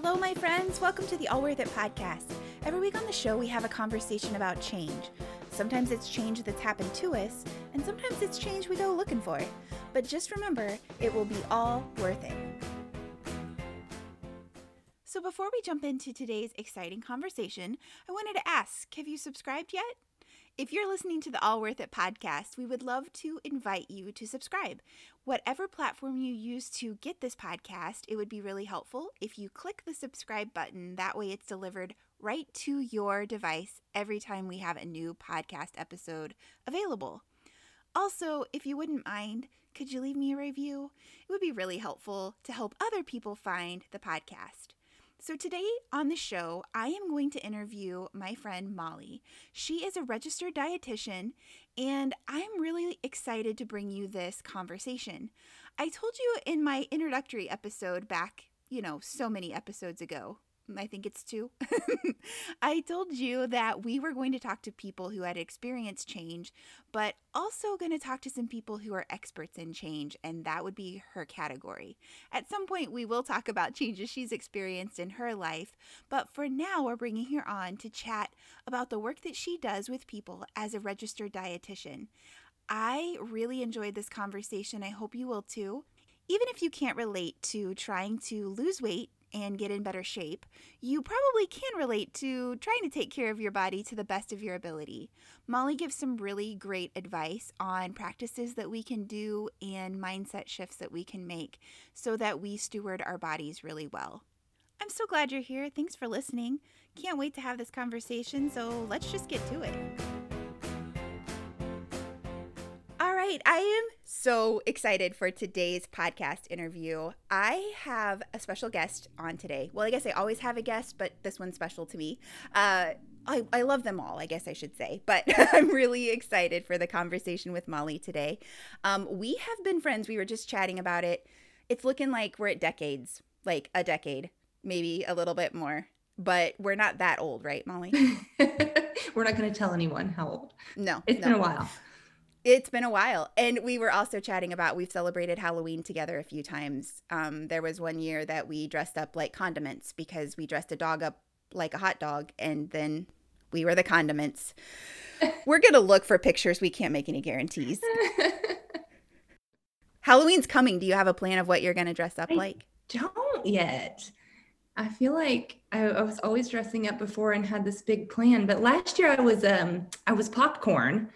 Hello, my friends. Welcome to the All Worth It podcast. Every week on the show, we have a conversation about change. Sometimes it's change that's happened to us, and sometimes it's change we go looking for. But just remember, it will be all worth it. So before we jump into today's exciting conversation, I wanted to ask, have you subscribed yet? If you're listening to the All Worth It podcast, we would love to invite you to subscribe. Whatever platform you use to get this podcast, it would be really helpful if you click the subscribe button. That way it's delivered right to your device every time we have a new podcast episode available. Also, if you wouldn't mind, could you leave me a review? It would be really helpful to help other people find the podcast. So today on the show, I am going to interview my friend Molly. She is a registered dietitian, and I'm really excited to bring you this conversation. I told you in my introductory episode back, so many episodes ago, I think it's 2, I told you that we were going to talk to people who had experienced change, but also going to talk to some people who are experts in change, and that would be her category. At some point, we will talk about changes she's experienced in her life, but for now, we're bringing her on to chat about the work that she does with people as a registered dietitian. I really enjoyed this conversation. I hope you will too. Even if you can't relate to trying to lose weight and get in better shape, you probably can relate to trying to take care of your body to the best of your ability. Molly gives some really great advice on practices that we can do and mindset shifts that we can make so that we steward our bodies really well. I'm so glad you're here. Thanks for listening. Can't wait to have this conversation, so let's just get to it. All right, I am so excited for today's podcast interview. I have a special guest on today. Well, I guess I always have a guest, but this one's special to me. I love them all, I guess I should say, but I'm really excited for the conversation with Molly today. We have been friends. We were just chatting about it. It's looking like we're at decades, like a decade, maybe a little bit more, but we're not that old, right, Molly? We're not going to tell anyone how old. No. It's been a while. It's been a while. And we were also chatting about, we've celebrated Halloween together a few times. There was one year that we dressed up like condiments because we dressed a dog up like a hot dog, and then we were the condiments. We're going to look for pictures. We can't make any guarantees. Halloween's coming. Do you have a plan of what you're going to dress up like? I don't yet. I feel like I was always dressing up before and had this big plan. But last year I was popcorn.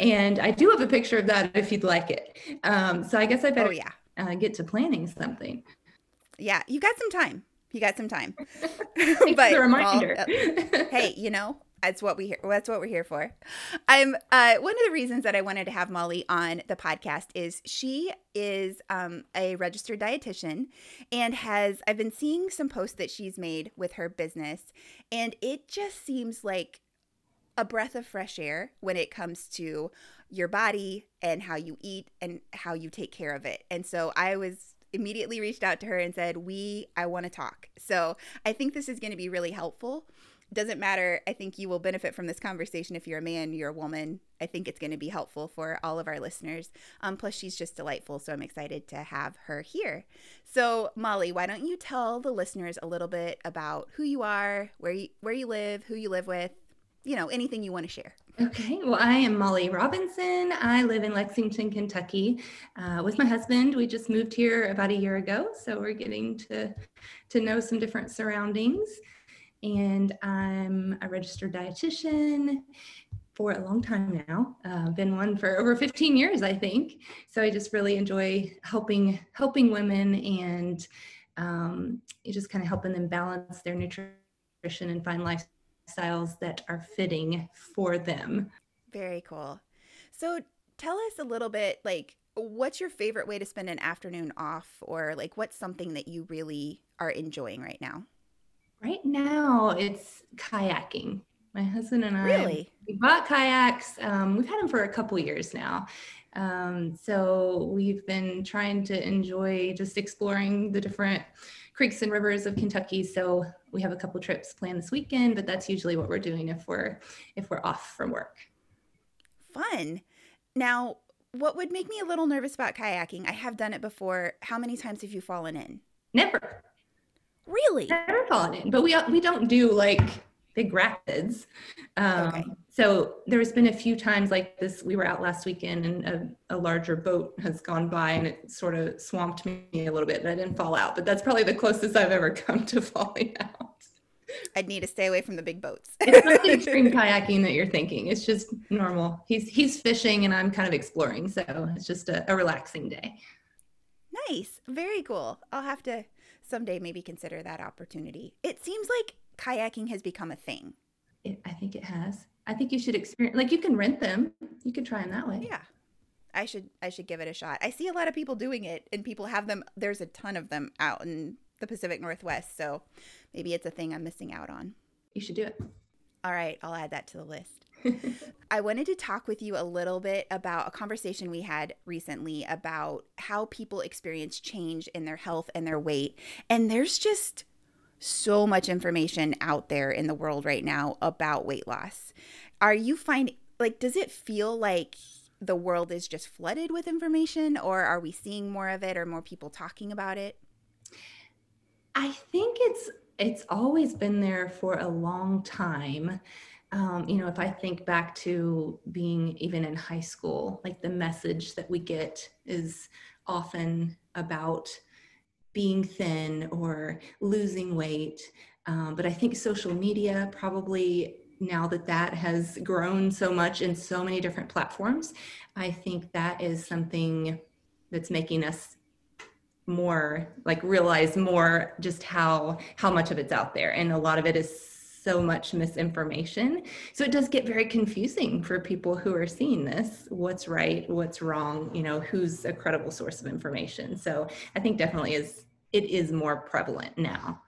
And I do have a picture of that if you'd like it. So I guess I better get to planning something. Yeah, you got some time. But a reminder. Hey, that's what we hear. That's what we're here for. One of the reasons that I wanted to have Molly on the podcast is she is a registered dietitian, and I've been seeing some posts that she's made with her business, and it just seems like a breath of fresh air when it comes to your body and how you eat and how you take care of it. And so I was immediately reached out to her and said, I want to talk. So I think this is going to be really helpful. Doesn't matter. I think you will benefit from this conversation. If you're a man, you're a woman. I think it's going to be helpful for all of our listeners. Plus, she's just delightful. So I'm excited to have her here. So Molly, why don't you tell the listeners a little bit about who you are, where you live, who you live with, anything you want to share. Okay. Well, I am Molly Robinson. I live in Lexington, Kentucky, with my husband. We just moved here about a year ago, so we're getting to know some different surroundings. And I'm a registered dietitian for a long time now. Been one for over 15 years, I think. So I just really enjoy helping women and just kind of helping them balance their nutrition and find life styles that are fitting for them. Very cool. So tell us a little bit, what's your favorite way to spend an afternoon off, or what's something that you really are enjoying right now? Right now, it's kayaking. My husband and I, we bought kayaks. We've had them for a couple years now. So we've been trying to enjoy just exploring the different creeks and rivers of Kentucky. So we have a couple trips planned this weekend, but that's usually what we're doing if we're off from work. Fun. Now, what would make me a little nervous about kayaking? I have done it before. How many times have you fallen in? Never. Really? Marathon in, but we don't do like big rapids. Okay. So there's been a few times like this. We were out last weekend and a larger boat has gone by and it sort of swamped me a little bit, but I didn't fall out, but that's probably the closest I've ever come to falling out. I'd need to stay away from the big boats. It's not the extreme kayaking that you're thinking. It's just normal. He's fishing and I'm kind of exploring. So it's just a relaxing day. Nice. Very cool. I'll have to someday maybe consider that opportunity. It seems like kayaking has become a thing. I think it has. I think you should experience, like you can rent them. You can try them that way. Yeah. I should give it a shot. I see a lot of people doing it and people have them. There's a ton of them out in the Pacific Northwest. So maybe it's a thing I'm missing out on. You should do it. All right. I'll add that to the list. I wanted to talk with you a little bit about a conversation we had recently about how people experience change in their health and their weight. And there's just so much information out there in the world right now about weight loss. Are you finding, like, does it feel like the world is just flooded with information, or are we seeing more of it or more people talking about it? I think it's always been there for a long time. You know, if I think back to being even in high school, like the message that we get is often about being thin or losing weight. But I think social media probably, now that that has grown so much in so many different platforms, I think that is something that's making us more like realize more just how much of it's out there. And a lot of it is so much misinformation. So it does get very confusing for people who are seeing this, what's right, what's wrong, you know, who's a credible source of information. So I think definitely it is more prevalent now.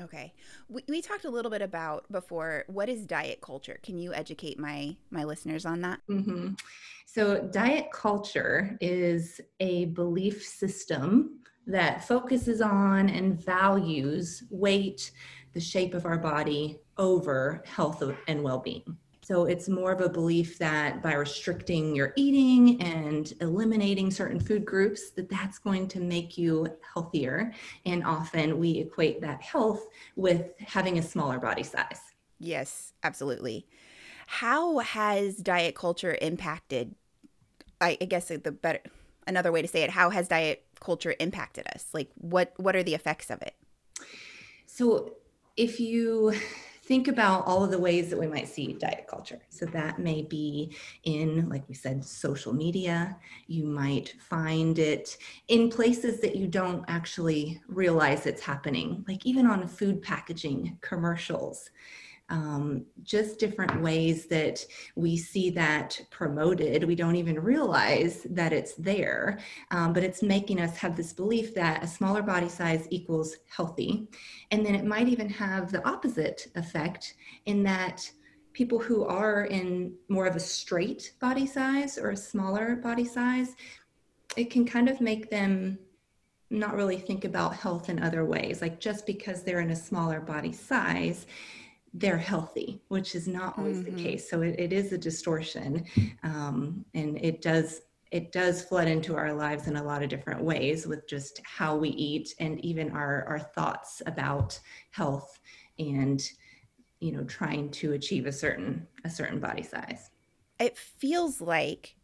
Okay. We talked a little bit about before, what is diet culture? Can you educate my listeners on that? Mm-hmm. So diet culture is a belief system that focuses on and values weight, the shape of our body, over health and well-being. So it's more of a belief that by restricting your eating and eliminating certain food groups, that's going to make you healthier. And often we equate that health with having a smaller body size. Yes, absolutely. How has diet culture impacted, I guess another way to say it, how has diet culture impacted us? Like what are the effects of it? So if you think about all of the ways that we might see diet culture. So that may be in, like we said, social media. You might find it in places that you don't actually realize it's happening, like even on food packaging, commercials, just different ways that we see that promoted. We don't even realize that it's there, but it's making us have this belief that a smaller body size equals healthy. And then it might even have the opposite effect in that people who are in more of a straight body size or a smaller body size, it can kind of make them not really think about health in other ways. Like just because they're in a smaller body size, they're healthy, which is not always the case. So it is a distortion. And it does flood into our lives in a lot of different ways with just how we eat and even our thoughts about health and, you know, trying to achieve a certain body size. It feels like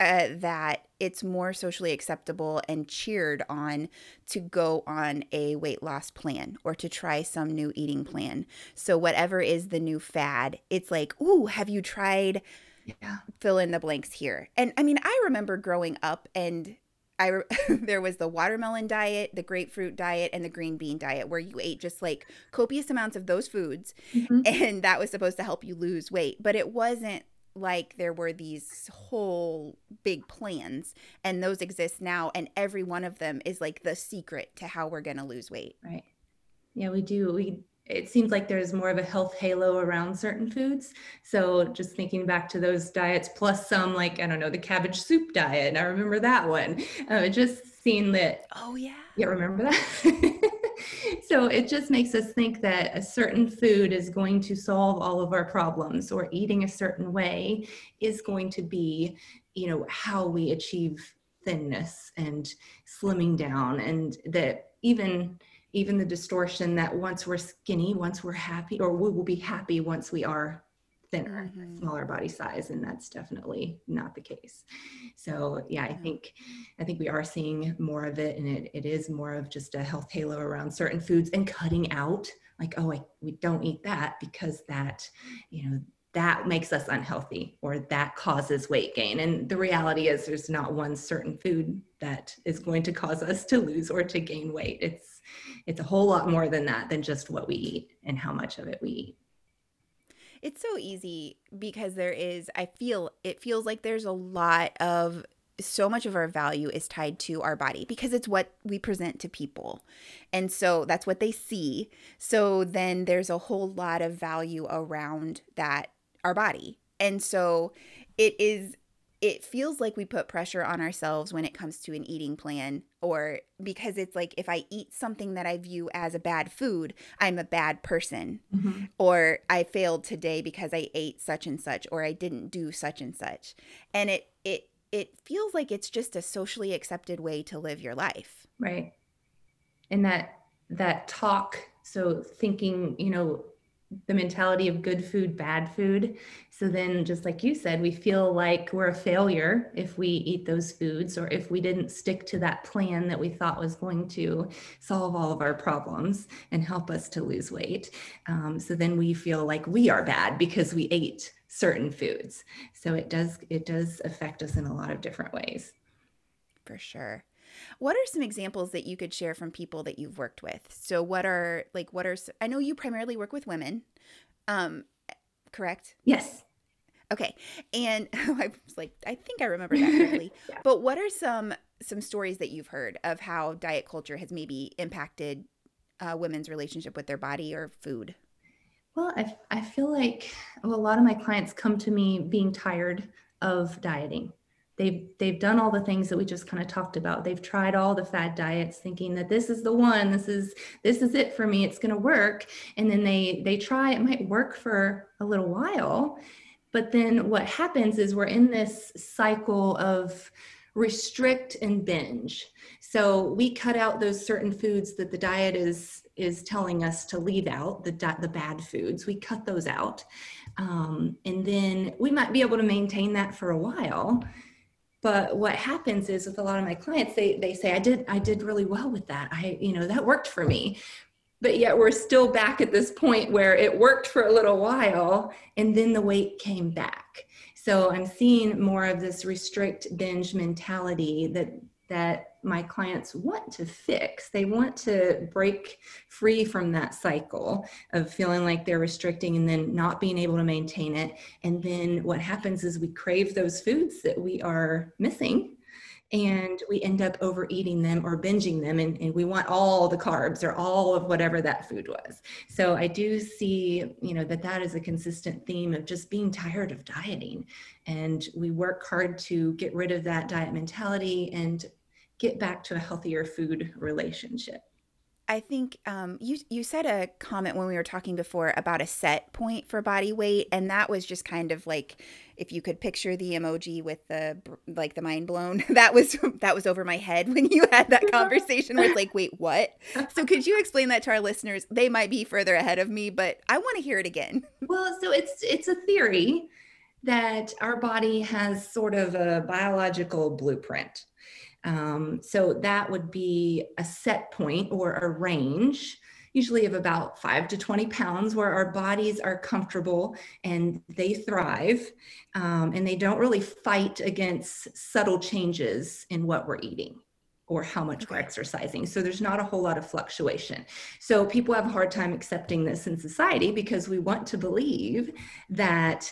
that it's more socially acceptable and cheered on to go on a weight loss plan or to try some new eating plan. So whatever is the new fad, it's like, ooh, have you tried fill in the blanks here? And I mean, I remember growing up and there was the watermelon diet, the grapefruit diet, and the green bean diet where you ate just like copious amounts of those foods. Mm-hmm. And that was supposed to help you lose weight, but it wasn't like there were these whole big plans, and those exist now, and every one of them is like the secret to how we're going to lose weight. Right. Yeah, we do. It seems like there's more of a health halo around certain foods. So just thinking back to those diets, plus some like, I don't know, the cabbage soup diet. And I remember that one. Just seeing that. Oh, yeah. Yeah, remember that? So it just makes us think that a certain food is going to solve all of our problems, or eating a certain way is going to be, you know, how we achieve thinness and slimming down. And that even, even the distortion that once we're skinny, once we're happy, or we will be happy once we are thinner, mm-hmm. smaller body size. And that's definitely not the case. So yeah, I think we are seeing more of it, and it is more of just a health halo around certain foods and cutting out, like, oh, we don't eat that because that, you know, that makes us unhealthy, or that causes weight gain. And the reality is there's not one certain food that is going to cause us to lose or to gain weight. It's a whole lot more than that, than just what we eat and how much of it we eat. It's so easy because it feels like there's a lot of, so much of our value is tied to our body because it's what we present to people. And so that's what they see. So then there's a whole lot of value around that, our body. And so it feels like we put pressure on ourselves when it comes to an eating plan, or because it's like, if I eat something that I view as a bad food, I'm a bad person, mm-hmm. or I failed today because I ate such and such, or I didn't do such and such. And it feels like it's just a socially accepted way to live your life. Right. And that talk, so thinking, you know, the mentality of good food, bad food. So then, just like you said, we feel like we're a failure if we eat those foods, or if we didn't stick to that plan that we thought was going to solve all of our problems and help us to lose weight. So then we feel like we are bad because we ate certain foods. So it does affect us in a lot of different ways. For sure. What are some examples that you could share from people that you've worked with? So what are, I know you primarily work with women, correct? Yes. Okay. And I was like, I think I remember that correctly. Yeah. But what are some stories that you've heard of how diet culture has maybe impacted women's relationship with their body or food? Well, I feel like a lot of my clients come to me being tired of dieting. They've done all the things that we just kind of talked about. They've tried all the fad diets thinking that this is the one, this is it for me, it's going to work. And then they try, it might work for a little while, but then what happens is we're in this cycle of restrict and binge. So we cut out those certain foods that the diet is telling us to leave out, the bad foods. We cut those out. And then we might be able to maintain that for a while. But what happens is with a lot of my clients, they say, I did really well with that. That worked for me. But yet we're still back at this point where it worked for a little while and then the weight came back. So I'm seeing more of this restrict binge mentality that my clients want to fix. They want to break free from that cycle of feeling like they're restricting and then not being able to maintain it. And then what happens is we crave those foods that we are missing, and we end up overeating them or binging them, and we want all the carbs or all of whatever that food was. So I do see, that is a consistent theme of just being tired of dieting. And we work hard to get rid of that diet mentality and get back to a healthier food relationship. I think you said a comment when we were talking before about a set point for body weight, and that was just kind of like, if you could picture the emoji with the mind blown, that was over my head when you had that conversation. Where it's like, wait, what? So could you explain that to our listeners? They might be further ahead of me, but I want to hear it again. Well, so it's a theory that our body has sort of a biological blueprint. So that would be a set point or a range, usually of about 5 to 20 pounds, where our bodies are comfortable and they thrive, and they don't really fight against subtle changes in what we're eating or how much we're exercising. So there's not a whole lot of fluctuation. So people have a hard time accepting this in society because we want to believe that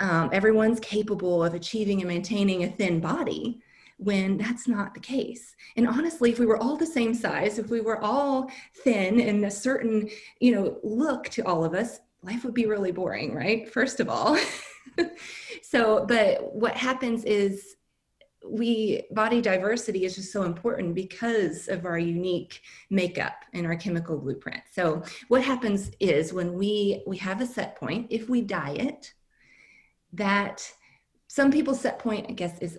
everyone's capable of achieving and maintaining a thin body, when that's not the case. And honestly, if we were all the same size, if we were all thin and a certain, look to all of us, life would be really boring, right? First of all. So, but what happens is body diversity is just so important because of our unique makeup and our chemical blueprint. So what happens is when we have a set point, if we diet, that some people's set point, I guess, is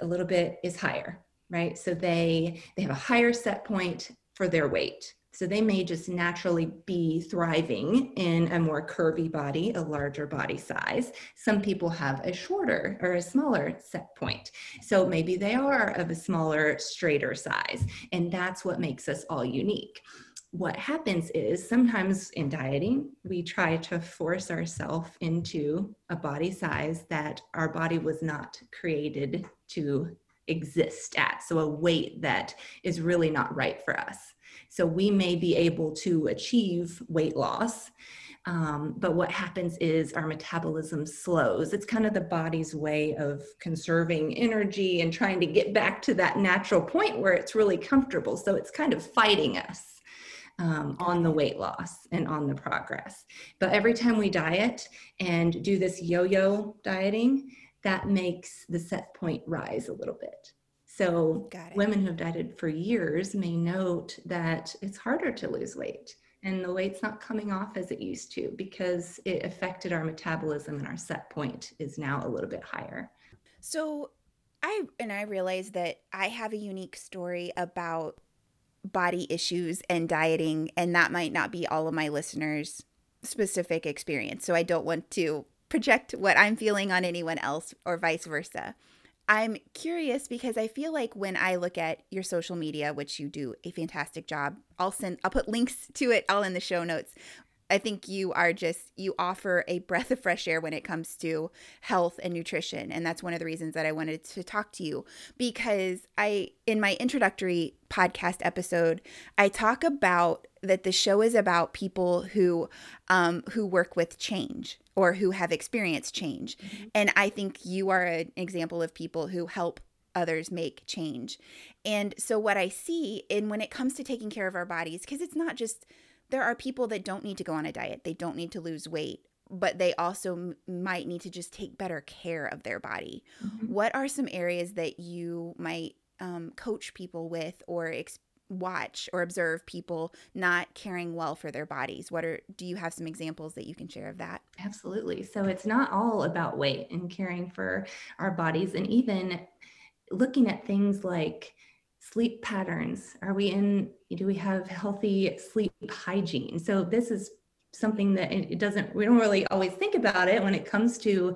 higher, right? So they have a higher set point for their weight, So they may just naturally be thriving in a more curvy body, a larger body size. Some people have a shorter or a smaller set point. So maybe they are of a smaller, straighter size, and that's what makes us all unique. What happens is sometimes in dieting, we try to force ourselves into a body size that our body was not created to exist at. So a weight that is really not right for us. So we may be able to achieve weight loss, but what happens is our metabolism slows. It's kind of the body's way of conserving energy and trying to get back to that natural point where it's really comfortable. So it's kind of fighting us on the weight loss and on the progress. But every time we diet and do this yo-yo dieting, that makes the set point rise a little bit. So women who have dieted for years may note that it's harder to lose weight, and the weight's not coming off as it used to because it affected our metabolism, and our set point is now a little bit higher. So I realized that I have a unique story about body issues and dieting, and that might not be all of my listeners' specific experience. So I don't want to project what I'm feeling on anyone else or vice versa. I'm curious because I feel like when I look at your social media, which you do a fantastic job, I'll put links to it all in the show notes. I think you offer a breath of fresh air when it comes to health and nutrition. And that's one of the reasons that I wanted to talk to you, because in my introductory podcast episode, I talk about that the show is about people who work with change or who have experienced change. Mm-hmm. And I think you are an example of people who help others make change. And so what I see in when it comes to taking care of our bodies, because it's not just there are people that don't need to go on a diet. They don't need to lose weight, but they also might need to just take better care of their body. Mm-hmm. What are some areas that you might coach people with or watch or observe people not caring well for their bodies? Do you have some examples that you can share of that? Absolutely. So it's not all about weight and caring for our bodies, and even looking at things like sleep patterns. Do we have healthy sleep hygiene? So this is something that we don't really always think about it when it comes to,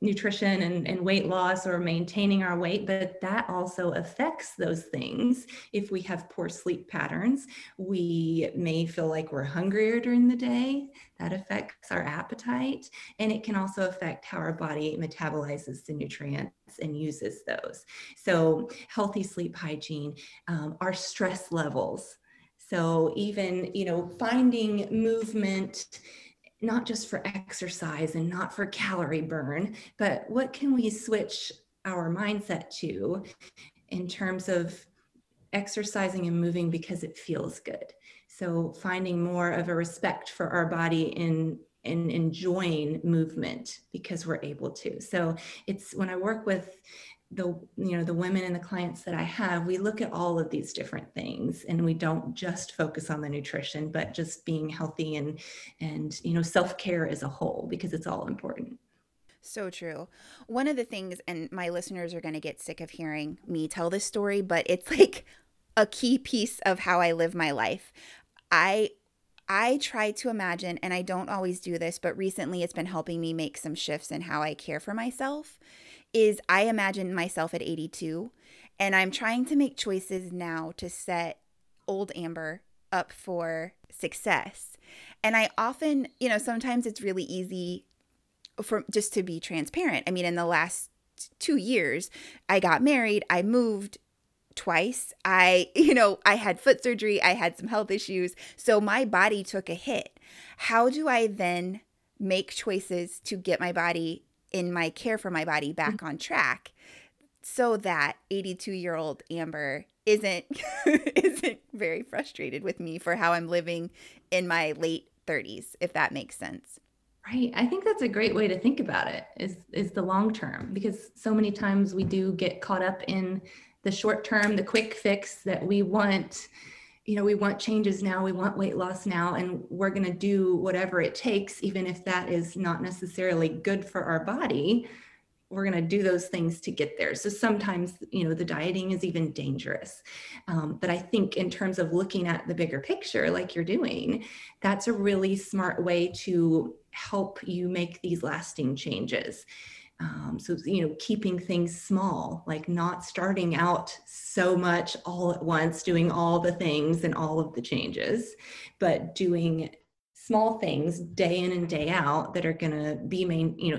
nutrition and weight loss or maintaining our weight, but that also affects those things. If we have poor sleep patterns, we may feel like we're hungrier during the day. That affects our appetite, and it can also affect how our body metabolizes the nutrients and uses those. So healthy sleep hygiene, our stress levels. So even, finding movement, not just for exercise and not for calorie burn, but what can we switch our mindset to in terms of exercising and moving because it feels good. So finding more of a respect for our body and enjoying movement because we're able to. So it's when I work with the women and the clients that I have, we look at all of these different things, and we don't just focus on the nutrition, but just being healthy and self-care as a whole, because it's all important. So true. One of the things, and my listeners are going to get sick of hearing me tell this story, but it's like a key piece of how I live my life. I try to imagine, and I don't always do this, but recently it's been helping me make some shifts in how I care for myself, is I imagine myself at 82, and I'm trying to make choices now to set old Amber up for success. And I often, sometimes it's really easy for just to be transparent. I mean, in the last 2 years, I got married, I moved twice, I had foot surgery, I had some health issues, so my body took a hit. How do I then make choices to get my body in my care for my body back on track so that 82-year-old Amber isn't very frustrated with me for how I'm living in my late 30s, if that makes sense? Right. I think that's a great way to think about it is the long term, because so many times we do get caught up in the short term, the quick fix that we want. We want changes now, we want weight loss now, and we're going to do whatever it takes, even if that is not necessarily good for our body, we're going to do those things to get there. So sometimes, you know, the dieting is even dangerous. But I think in terms of looking at the bigger picture, like you're doing, that's a really smart way to help you make these lasting changes. So, you know, keeping things small, like not starting out so much all at once, doing all the things and all of the changes, but doing small things day in and day out that are going to be,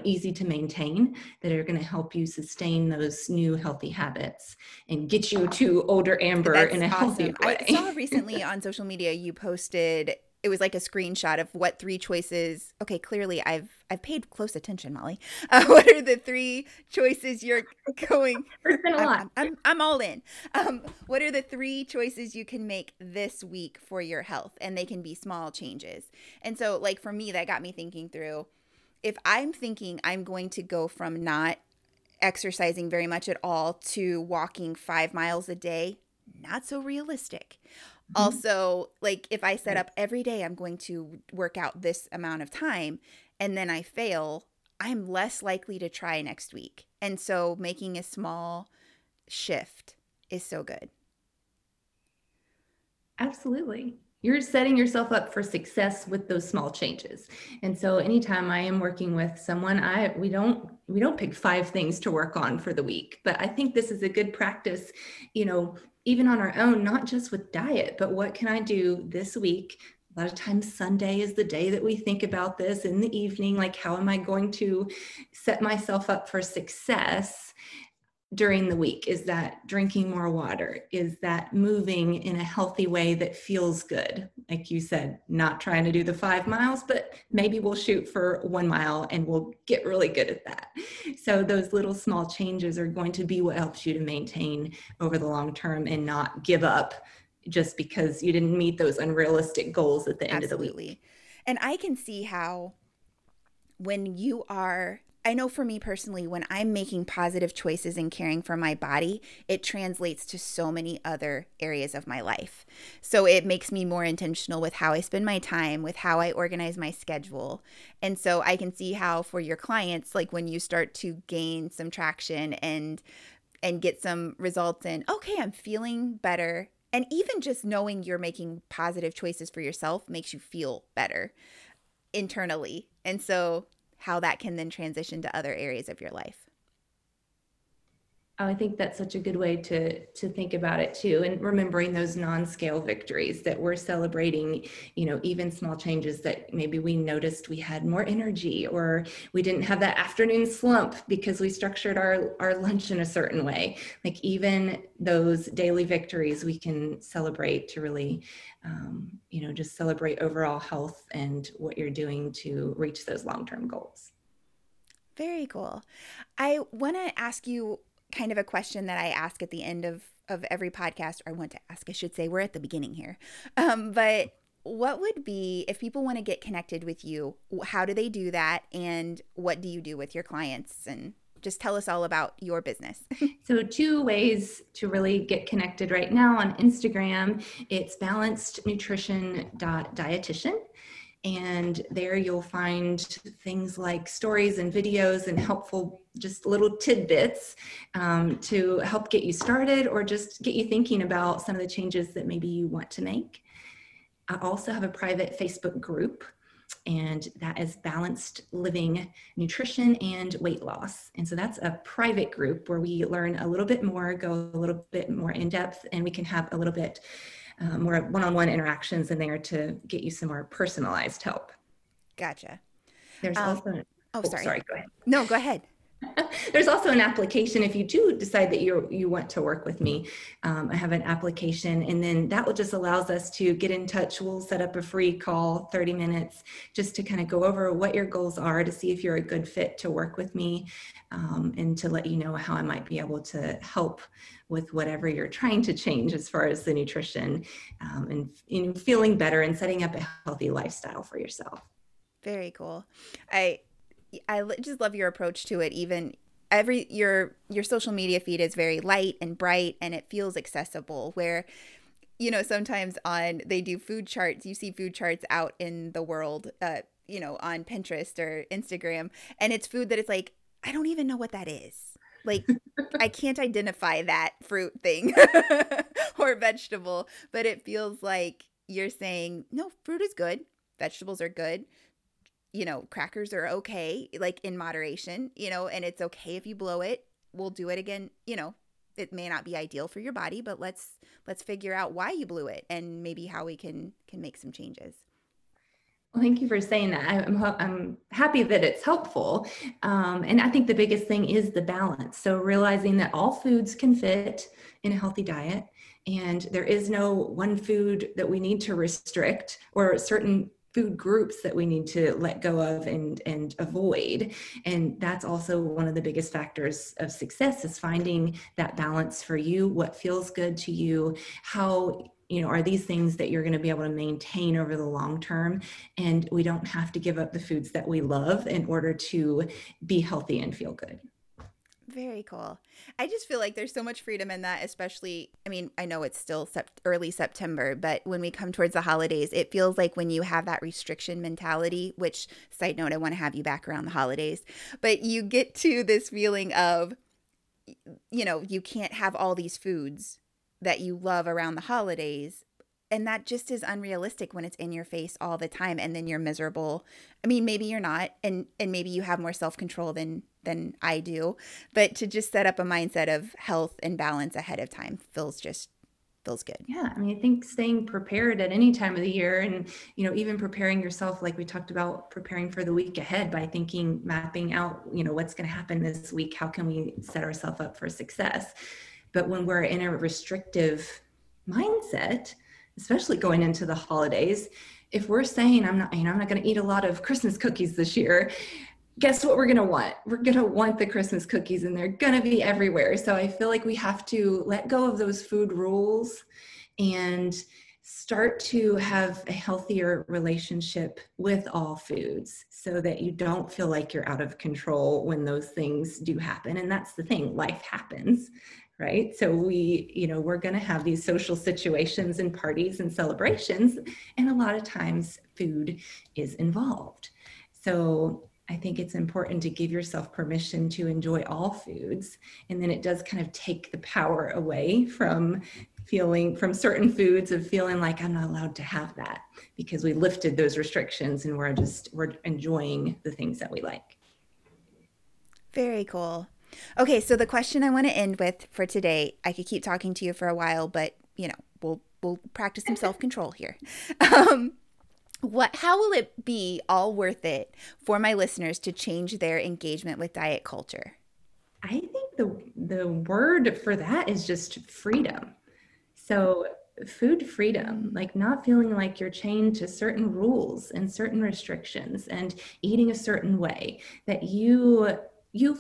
easy to maintain, that are going to help you sustain those new healthy habits and get you to older Amber in a healthy way. I saw recently on social media you posted, it was like a screenshot of what three choices. Okay, clearly I've paid close attention, Molly. What are the three choices you're going? It's been a lot. I'm all in. What are the three choices you can make this week for your health? And they can be small changes. And so, like, for me, that got me thinking through, if I'm thinking I'm going to go from not exercising very much at all to walking 5 miles a day, not so realistic. Also, like, if I set up every day, I'm going to work out this amount of time, and then I fail, I'm less likely to try next week. And so making a small shift is so good. Absolutely. You're setting yourself up for success with those small changes. And so anytime I am working with someone, we don't pick 5 things to work on for the week, but I think this is a good practice, you know, even on our own, not just with diet, but what can I do this week? A lot of times Sunday is the day that we think about this in the evening, like, how am I going to set myself up for success during the week? Is that drinking more water? Is that moving in a healthy way that feels good? Like you said, not trying to do the 5 miles, but maybe we'll shoot for 1 mile and we'll get really good at that. So those little small changes are going to be what helps you to maintain over the long term and not give up just because you didn't meet those unrealistic goals at the end of the week. And I can see how when you are, I know for me personally, when I'm making positive choices and caring for my body, it translates to so many other areas of my life. So it makes me more intentional with how I spend my time, with how I organize my schedule. And so I can see how for your clients, like, when you start to gain some traction and get some results in, okay, I'm feeling better. And even just knowing you're making positive choices for yourself makes you feel better internally. And so how that can then transition to other areas of your life. Oh, I think that's such a good way to think about it too. And remembering those non-scale victories that we're celebrating, you know, even small changes that maybe we noticed we had more energy, or we didn't have that afternoon slump because we structured our lunch in a certain way. Like, even those daily victories we can celebrate to really, just celebrate overall health and what you're doing to reach those long-term goals. Very cool. I want to ask you kind of a question that I ask at the end of every podcast, or I want to ask, I should say, we're at the beginning here. But what would be, if people want to get connected with you, how do they do that? And what do you do with your clients? And just tell us all about your business. So 2 ways to really get connected right now on Instagram. It's balancednutrition.dietitian. And there you'll find things like stories and videos and helpful just little tidbits to help get you started or just get you thinking about some of the changes that maybe you want to make. I also have a private Facebook group, and that is Balanced Living Nutrition and Weight Loss. And so that's a private group where we learn a little bit more, go a little bit more in depth, and we can have a little bit more one-on-one interactions in there to get you some more personalized help. Gotcha. There's also sorry, go ahead. No, go ahead. There's also an application if you do decide that you want to work with me. I have an application, and then that will just allows us to get in touch. We'll set up a free call, 30 minutes, just to kind of go over what your goals are to see if you're a good fit to work with me, and to let you know how I might be able to help with whatever you're trying to change as far as the nutrition and feeling better and setting up a healthy lifestyle for yourself. Very cool. I just love your approach to it. Even your social media feed is very light and bright, and it feels accessible, where, you know, sometimes they do food charts. You see food charts out in the world, on Pinterest or Instagram, and it's food that it's like, I don't even know what that is. Like, I can't identify that fruit thing or vegetable, but it feels like you're saying, no, fruit is good. Vegetables are good. You know, crackers are okay, like in moderation, you know, and it's okay if you blow it. We'll do it again. You know, it may not be ideal for your body, but let's figure out why you blew it and maybe how we can make some changes. Well, thank you for saying that. I'm happy that it's helpful. And I think the biggest thing is the balance. So realizing that all foods can fit in a healthy diet, and there is no one food that we need to restrict or certain food groups that we need to let go of and avoid. And that's also one of the biggest factors of success, is finding that balance for you, what feels good to you, how, you know, are these things that you're going to be able to maintain over the long term? And we don't have to give up the foods that we love in order to be healthy and feel good. Very cool. I just feel like there's so much freedom in that, especially, I mean, I know it's still early September, but when we come towards the holidays, it feels like when you have that restriction mentality, which, side note, I want to have you back around the holidays, but you get to this feeling of, you know, you can't have all these foods that you love around the holidays. And that just is unrealistic when it's in your face all the time, and then you're miserable. I mean, maybe you're not, and maybe you have more self-control than I do, but to just set up a mindset of health and balance ahead of time feels good. Yeah. I mean, I think staying prepared at any time of the year, and, you know, even preparing yourself, like we talked about, preparing for the week ahead by thinking, mapping out, you know, what's going to happen this week. How can we set ourselves up for success? But when we're in a restrictive mindset, especially going into the holidays, if we're saying, I'm not going to eat a lot of Christmas cookies this year, guess what we're going to want? We're going to want the Christmas cookies, and they're going to be everywhere. So I feel like we have to let go of those food rules and start to have a healthier relationship with all foods, so that you don't feel like you're out of control when those things do happen. And that's the thing, life happens. Right? So we're going to have these social situations and parties and celebrations, and a lot of times food is involved. So I think it's important to give yourself permission to enjoy all foods. And then it does kind of take the power away from certain foods, of feeling like I'm not allowed to have that, because we lifted those restrictions and we're enjoying the things that we like. Very cool. Okay, so the question I want to end with for today, I could keep talking to you for a while, but, you know, we'll practice some self-control here. How will it be all worth it for my listeners to change their engagement with diet culture? I think the word for that is just freedom. So food freedom, like not feeling like you're chained to certain rules and certain restrictions and eating a certain way, that you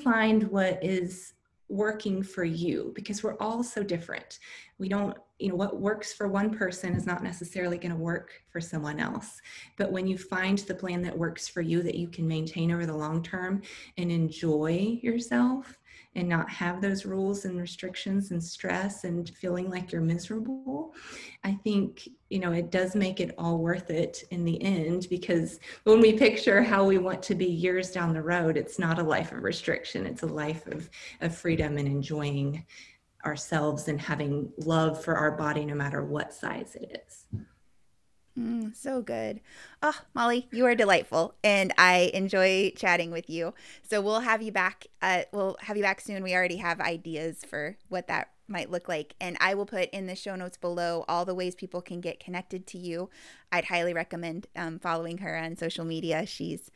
find what is working for you, because we're all so different. We don't, you know, what works for one person is not necessarily going to work for someone else. But when you find the plan that works for you, that you can maintain over the long term and enjoy yourself and not have those rules and restrictions and stress and feeling like you're miserable, I think, you know, it does make it all worth it in the end, because when we picture how we want to be years down the road, it's not a life of restriction. It's a life of freedom and enjoying ourselves and having love for our body, no matter what size it is. So good. Oh, Molly, you are delightful, and I enjoy chatting with you. So we'll have you back. We'll have you back soon. We already have ideas for what that might look like. And I will put in the show notes below all the ways people can get connected to you. I'd highly recommend following her on social media. She's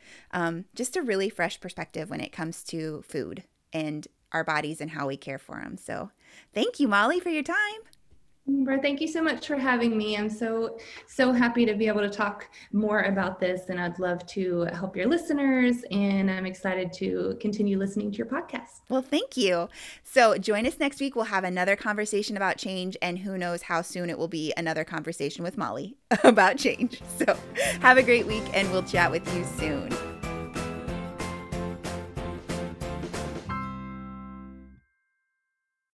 just a really fresh perspective when it comes to food and our bodies and how we care for them. So thank you, Molly, for your time. Thank you so much for having me. I'm so happy to be able to talk more about this, and I'd love to help your listeners, and I'm excited to continue listening to your podcast. Well, thank you. So join us next week. We'll have another conversation about change, and who knows how soon it will be another conversation with Molly about change. So have a great week, and we'll chat with you soon.